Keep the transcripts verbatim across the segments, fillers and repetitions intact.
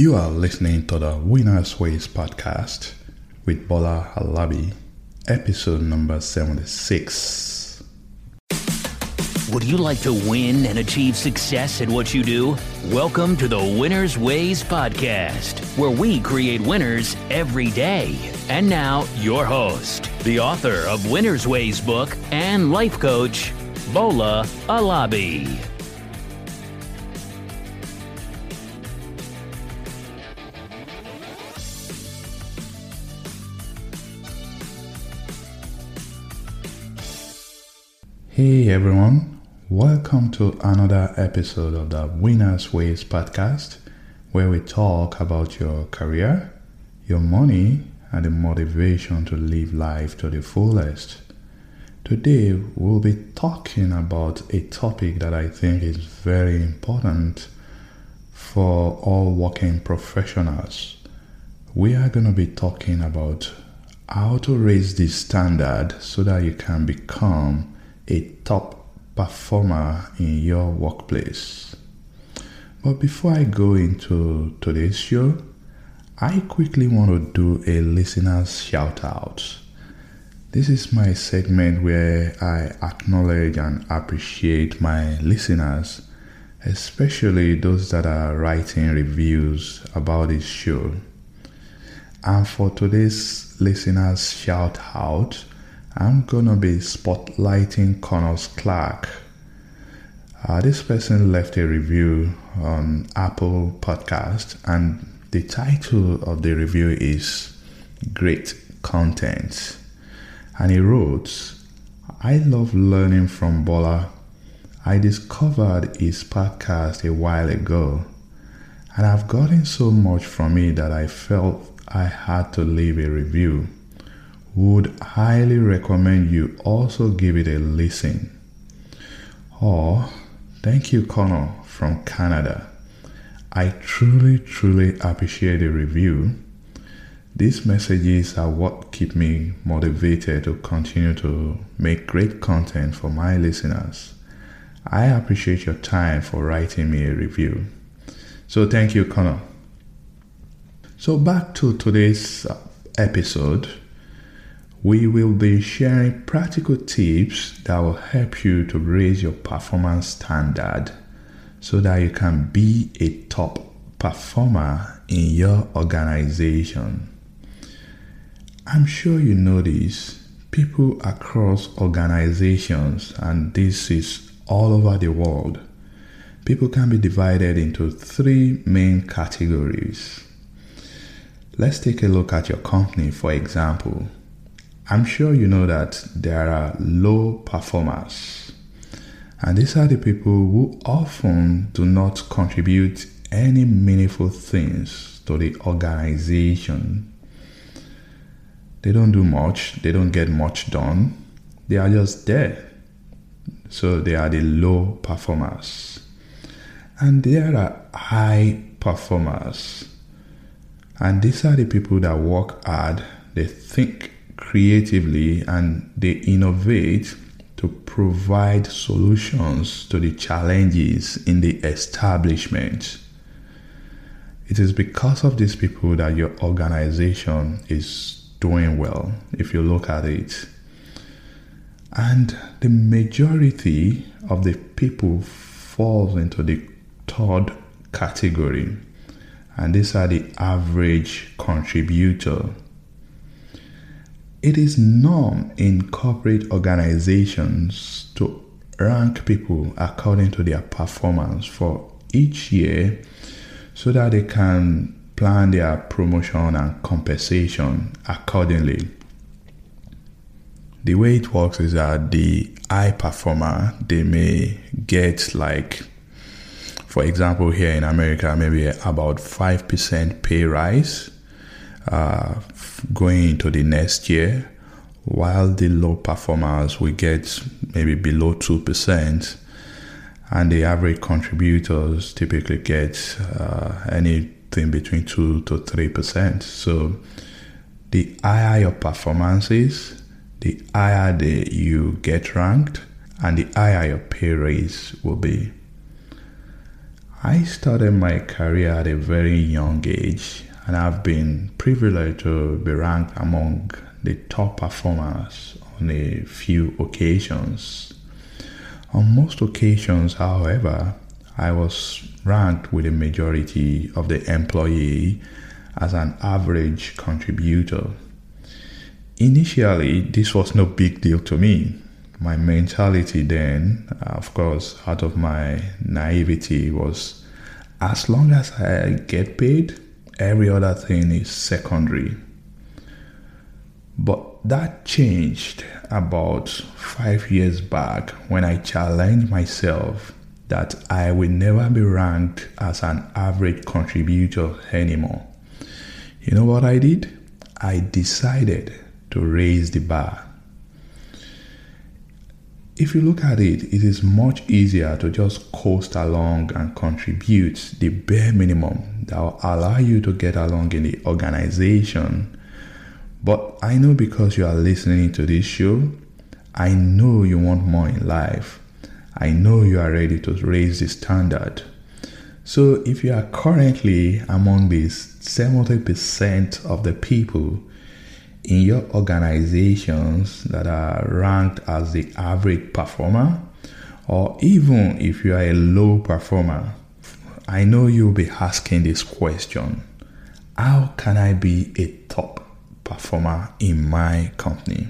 You are listening to the Winner's Ways podcast with Bola Alabi, episode number seventy-six. Would you like to win and achieve success in what you do? Welcome to the Winner's Ways podcast, where we create winners every day. And now, your host, the author of Winner's Ways book and life coach, Bola Alabi. Hey everyone, welcome to another episode of the Winner's Ways podcast, where we talk about your career, your money, and the motivation to live life to the fullest. Today we'll be talking about a topic that I think is very important for all working professionals. We are going to be talking about how to raise the standard so that you can become a top performer in your workplace. But before I go into today's show, I quickly want to do a listener's shout out. This is my segment where I acknowledge and appreciate my listeners, especially those that are writing reviews about this show. And for today's listener's shout out, I'm gonna be spotlighting Connors Clark. Uh, this person left a review on Apple Podcasts, and the title of the review is Great Content. And he wrote, "I love learning from Bola. I discovered his podcast a while ago, and I've gotten so much from it that I felt I had to leave a review. Would highly recommend you also give it a listen." Oh, thank you, Connor from Canada. I truly, truly appreciate the review. These messages are what keep me motivated to continue to make great content for my listeners. I appreciate your time for writing me a review. So thank you, Connor. So back to today's episode. We will be sharing practical tips that will help you to raise your performance standard so that you can be a top performer in your organization. I'm sure you know this. People across organizations, and this is all over the world, people can be divided into three main categories. Let's take a look at your company, for example. I'm sure you know that there are low performers, and these are the people who often do not contribute any meaningful things to the organization. They don't do much, they don't get much done, they are just there. So they are the low performers. And there are high performers, and these are the people that work hard, they think creatively, and they innovate to provide solutions to the challenges in the establishment. It is because of these people that your organization is doing well, if you look at it. And the majority of the people falls into the third category, and these are the average contributor. It is norm in corporate organizations to rank people according to their performance for each year so that they can plan their promotion and compensation accordingly. The way it works is that the high performer, they may get, like, for example, here in America, maybe about five percent pay rise Uh, going into the next year, while the low performers will get maybe below two percent, and the average contributors typically get uh, anything between two to three percent. So the higher your performance is, the higher the, you get ranked, and the higher your pay raise will be. I started my career at a very young age, and I've been privileged to be ranked among the top performers on a few occasions. On most occasions, however, I was ranked with the majority of the employee as an average contributor. Initially, this was no big deal to me. My mentality then, of course, out of my naivety, was as long as I get paid, every other thing is secondary. But that changed about five years back when I challenged myself that I will never be ranked as an average contributor anymore. You know what I did? I decided to raise the bar. If you look at it, it is much easier to just coast along and contribute the bare minimum that will allow you to get along in the organization. But I know because you are listening to this show, I know you want more in life. I know you are ready to raise the standard. So if you are currently among these seventy percent of the people in your organizations that are ranked as the average performer, or even if you are a low performer, I know you'll be asking this question: how can I be a top performer in my company?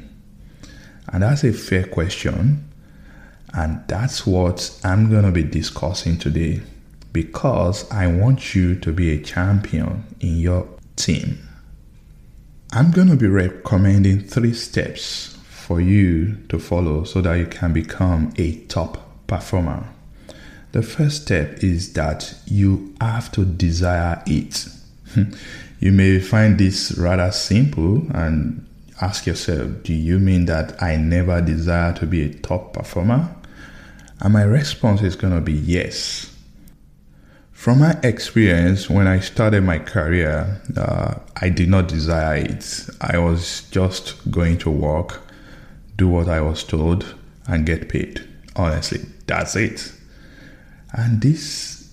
And that's a fair question, and that's what I'm going to be discussing today, because I want you to be a champion in your team. I'm going to be recommending three steps for you to follow so that you can become a top performer. The first step is that you have to desire it. You may find this rather simple and ask yourself, do you mean that I never desire to be a top performer? And my response is going to be yes. From my experience, when I started my career, uh, I did not desire it. I was just going to work, do what I was told, and get paid. Honestly, that's it. And these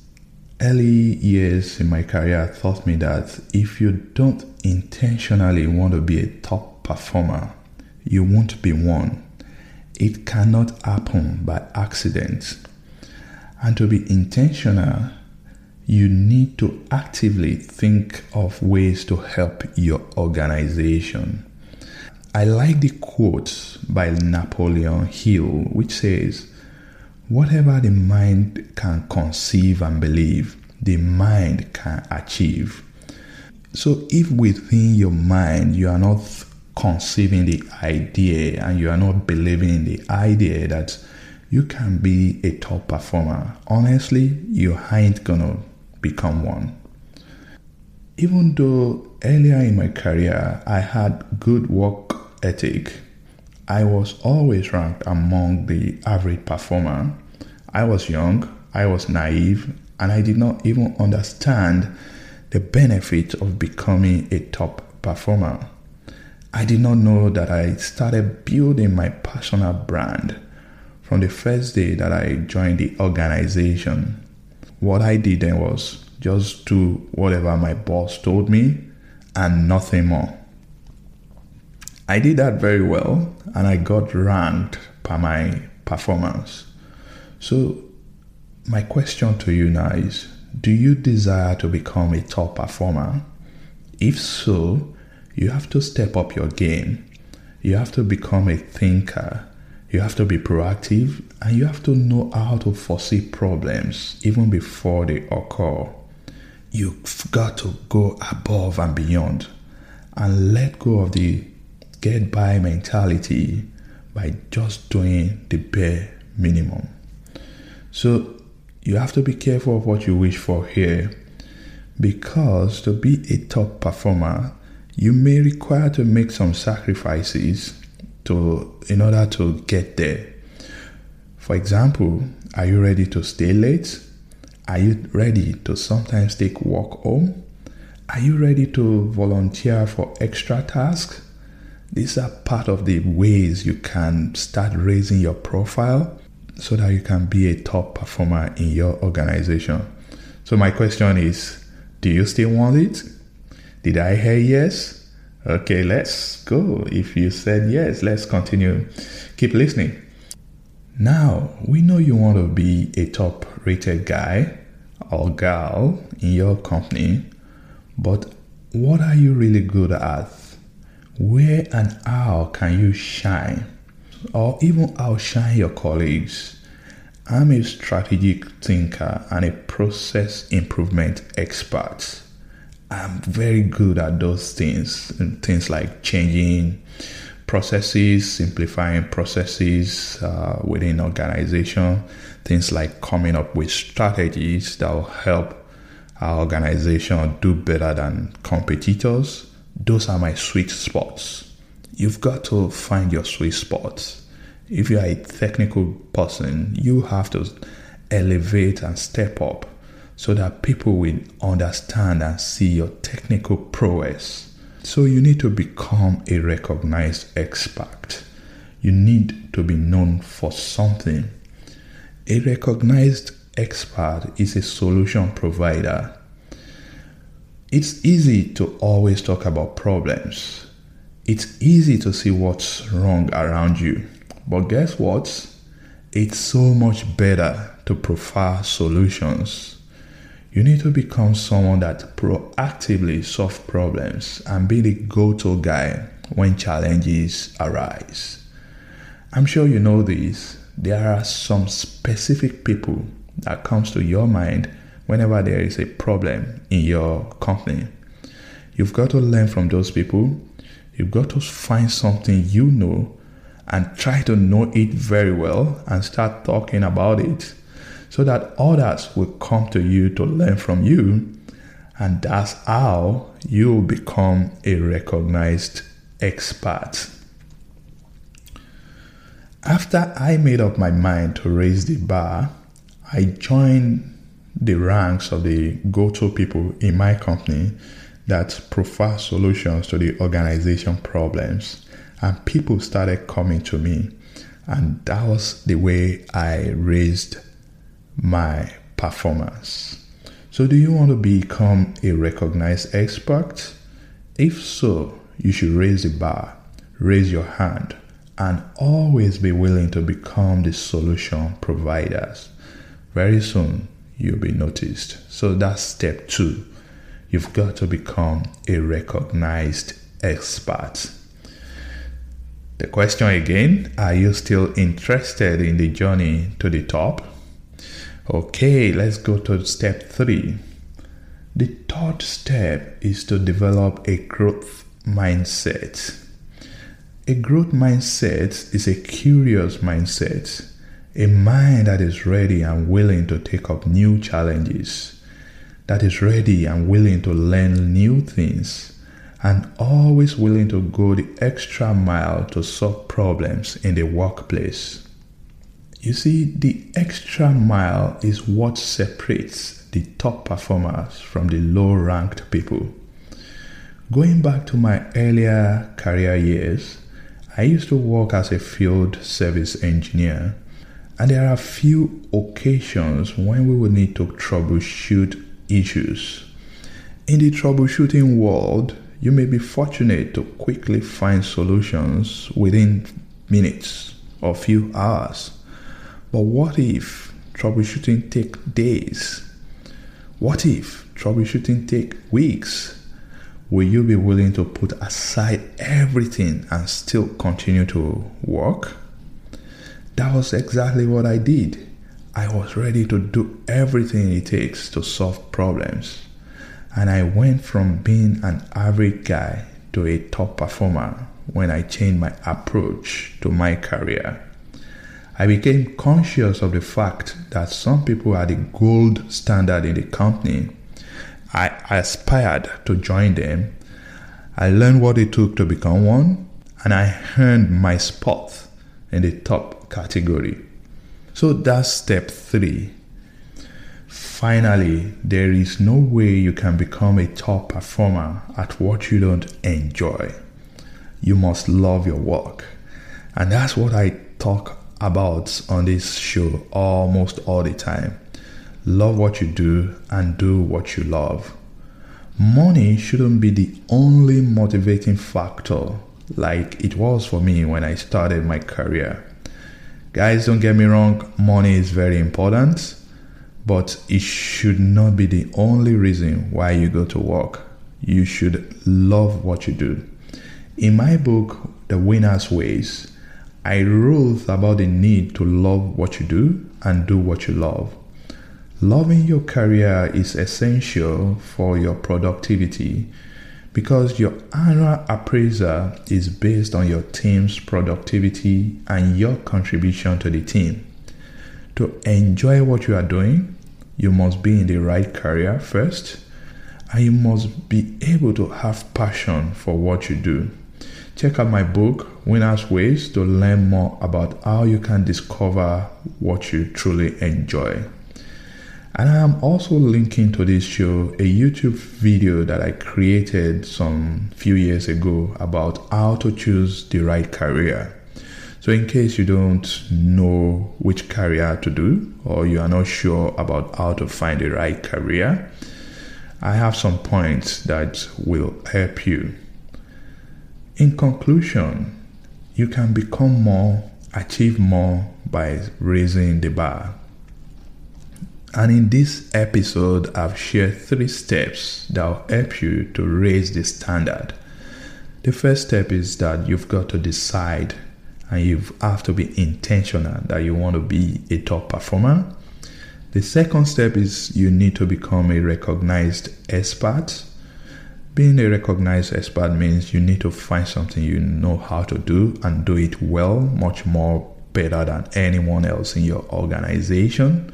early years in my career taught me that if you don't intentionally want to be a top performer, you won't be one. It cannot happen by accident. And to be intentional, you need to actively think of ways to help your organization. I like the quote by Napoleon Hill, which says, "Whatever the mind can conceive and believe, the mind can achieve." So if within your mind you are not conceiving the idea and you are not believing in the idea that you can be a top performer, honestly, you ain't gonna become one. Even though earlier in my career I had good work ethic, I was always ranked among the average performer. I was young, I was naive, and I did not even understand the benefit of becoming a top performer. I did not know that I started building my personal brand from the first day that I joined the organization. What I did then was just do whatever my boss told me and nothing more. I did that very well and I got ranked by my performance. So my question to you now is, do you desire to become a top performer? If so, you have to step up your game. You have to become a thinker. You have to be proactive, and you have to know how to foresee problems even before they occur. You've got to go above and beyond and let go of the get-by mentality by just doing the bare minimum. So you have to be careful of what you wish for here, because to be a top performer, you may require to make some sacrifices To, in order to get there. For example, are you ready to stay late? Are you ready to sometimes take walk home? Are you ready to volunteer for extra tasks? These are part of the ways you can start raising your profile so that you can be a top performer in your organization. So my question is, do you still want it? Did I hear yes? Okay, let's go. If you said yes, let's continue. Keep listening. Now, we know you want to be a top-rated guy or gal in your company, but what are you really good at? Where and how can you shine or even outshine your colleagues? I'm a strategic thinker and a process improvement expert. I'm very good at those things, things like changing processes, simplifying processes uh, within an organization, things like coming up with strategies that will help our organization do better than competitors. Those are my sweet spots. You've got to find your sweet spots. If you are a technical person, you have to elevate and step up so that people will understand and see your technical prowess. So you need to become a recognized expert. You need to be known for something. A recognized expert is a solution provider. It's easy to always talk about problems. It's easy to see what's wrong around you. But guess what? It's so much better to prefer solutions. You need to become someone that proactively solves problems and be the go-to guy when challenges arise. I'm sure you know this. There are some specific people that comes to your mind whenever there is a problem in your company. You've got to learn from those people. You've got to find something you know and try to know it very well and start talking about it so that others will come to you to learn from you. And that's how you will become a recognized expert. After I made up my mind to raise the bar, I joined the ranks of the go-to people in my company that provide solutions to the organization problems, and people started coming to me, and that was the way I raised my performance. So do you want to become a recognized expert? If so, you should raise the bar, raise your hand, and always be willing to become the solution providers. Very soon, you'll be noticed. So that's step two. You've got to become a recognized expert. The question again, are you still interested in the journey to the top? Okay, let's go to step three. The third step is to develop a growth mindset. A growth mindset is a curious mindset. A mind that is ready and willing to take up new challenges, that is ready and willing to learn new things, and always willing to go the extra mile to solve problems in the workplace. You see, the extra mile is what separates the top performers from the low-ranked people. Going back to my earlier career years, I used to work as a field service engineer. And there are few occasions when we will need to troubleshoot issues. In the troubleshooting world, you may be fortunate to quickly find solutions within minutes or few hours. But what if troubleshooting takes days? What if troubleshooting takes weeks? Will you be willing to put aside everything and still continue to work? That was exactly what I did. I was ready to do everything it takes to solve problems. And I went from being an average guy to a top performer when I changed my approach to my career. I became conscious of the fact that some people are the gold standard in the company. I aspired to join them. I learned what it took to become one, and I earned my spot in the top category. So that's step three. Finally, there is no way you can become a top performer at what you don't enjoy. You must love your work. And that's what I talk about on this show almost all the time. Love what you do and do what you love. Money shouldn't be the only motivating factor like it was for me when I started my career. Guys, don't get me wrong, money is very important, but it should not be the only reason why you go to work. You should love what you do. In my book, The Winner's Ways, I wrote about the need to love what you do and do what you love. Loving your career is essential for your productivity because your annual appraisal is based on your team's productivity and your contribution to the team. To enjoy what you are doing, you must be in the right career first, and you must be able to have passion for what you do. Check out my book, Winner's Ways, to learn more about how you can discover what you truly enjoy. And I am also linking to this show a YouTube video that I created some few years ago about how to choose the right career. So in case you don't know which career to do, or you are not sure about how to find the right career, I have some points that will help you. In conclusion, you can become more, achieve more by raising the bar. And in this episode, I've shared three steps that will help you to raise the standard. The first step is that you've got to decide, and you have to be intentional that you want to be a top performer. The second step is you need to become a recognized expert. Being a recognized expert means you need to find something you know how to do and do it well, much more better than anyone else in your organization.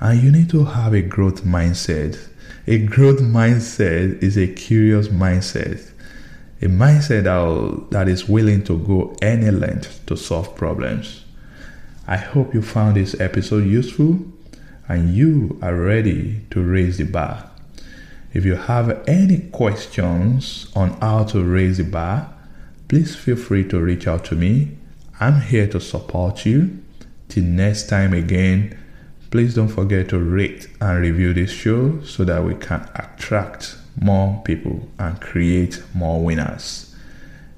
And you need to have a growth mindset. A growth mindset is a curious mindset. A mindset that, that is willing to go any length to solve problems. I hope you found this episode useful and you are ready to raise the bar. If you have any questions on how to raise the bar, please feel free to reach out to me. I'm here to support you. Till next time again, please don't forget to rate and review this show so that we can attract more people and create more winners.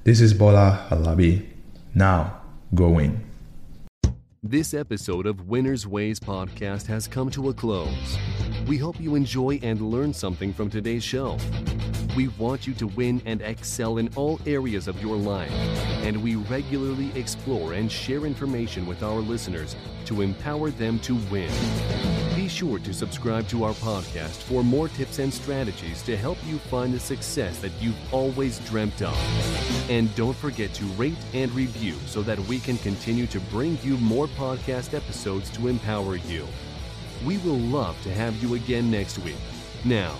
This is Bola Alabi. Now, go win. This episode of Winner's Ways podcast has come to a close. We hope you enjoy and learn something from today's show. We want you to win and excel in all areas of your life, and we regularly explore and share information with our listeners to empower them to win. Be sure to subscribe to our podcast for more tips and strategies to help you find the success that you've always dreamt of. And don't forget to rate and review so that we can continue to bring you more podcast episodes to empower you. We will love to have you again next week. Now,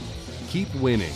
keep winning.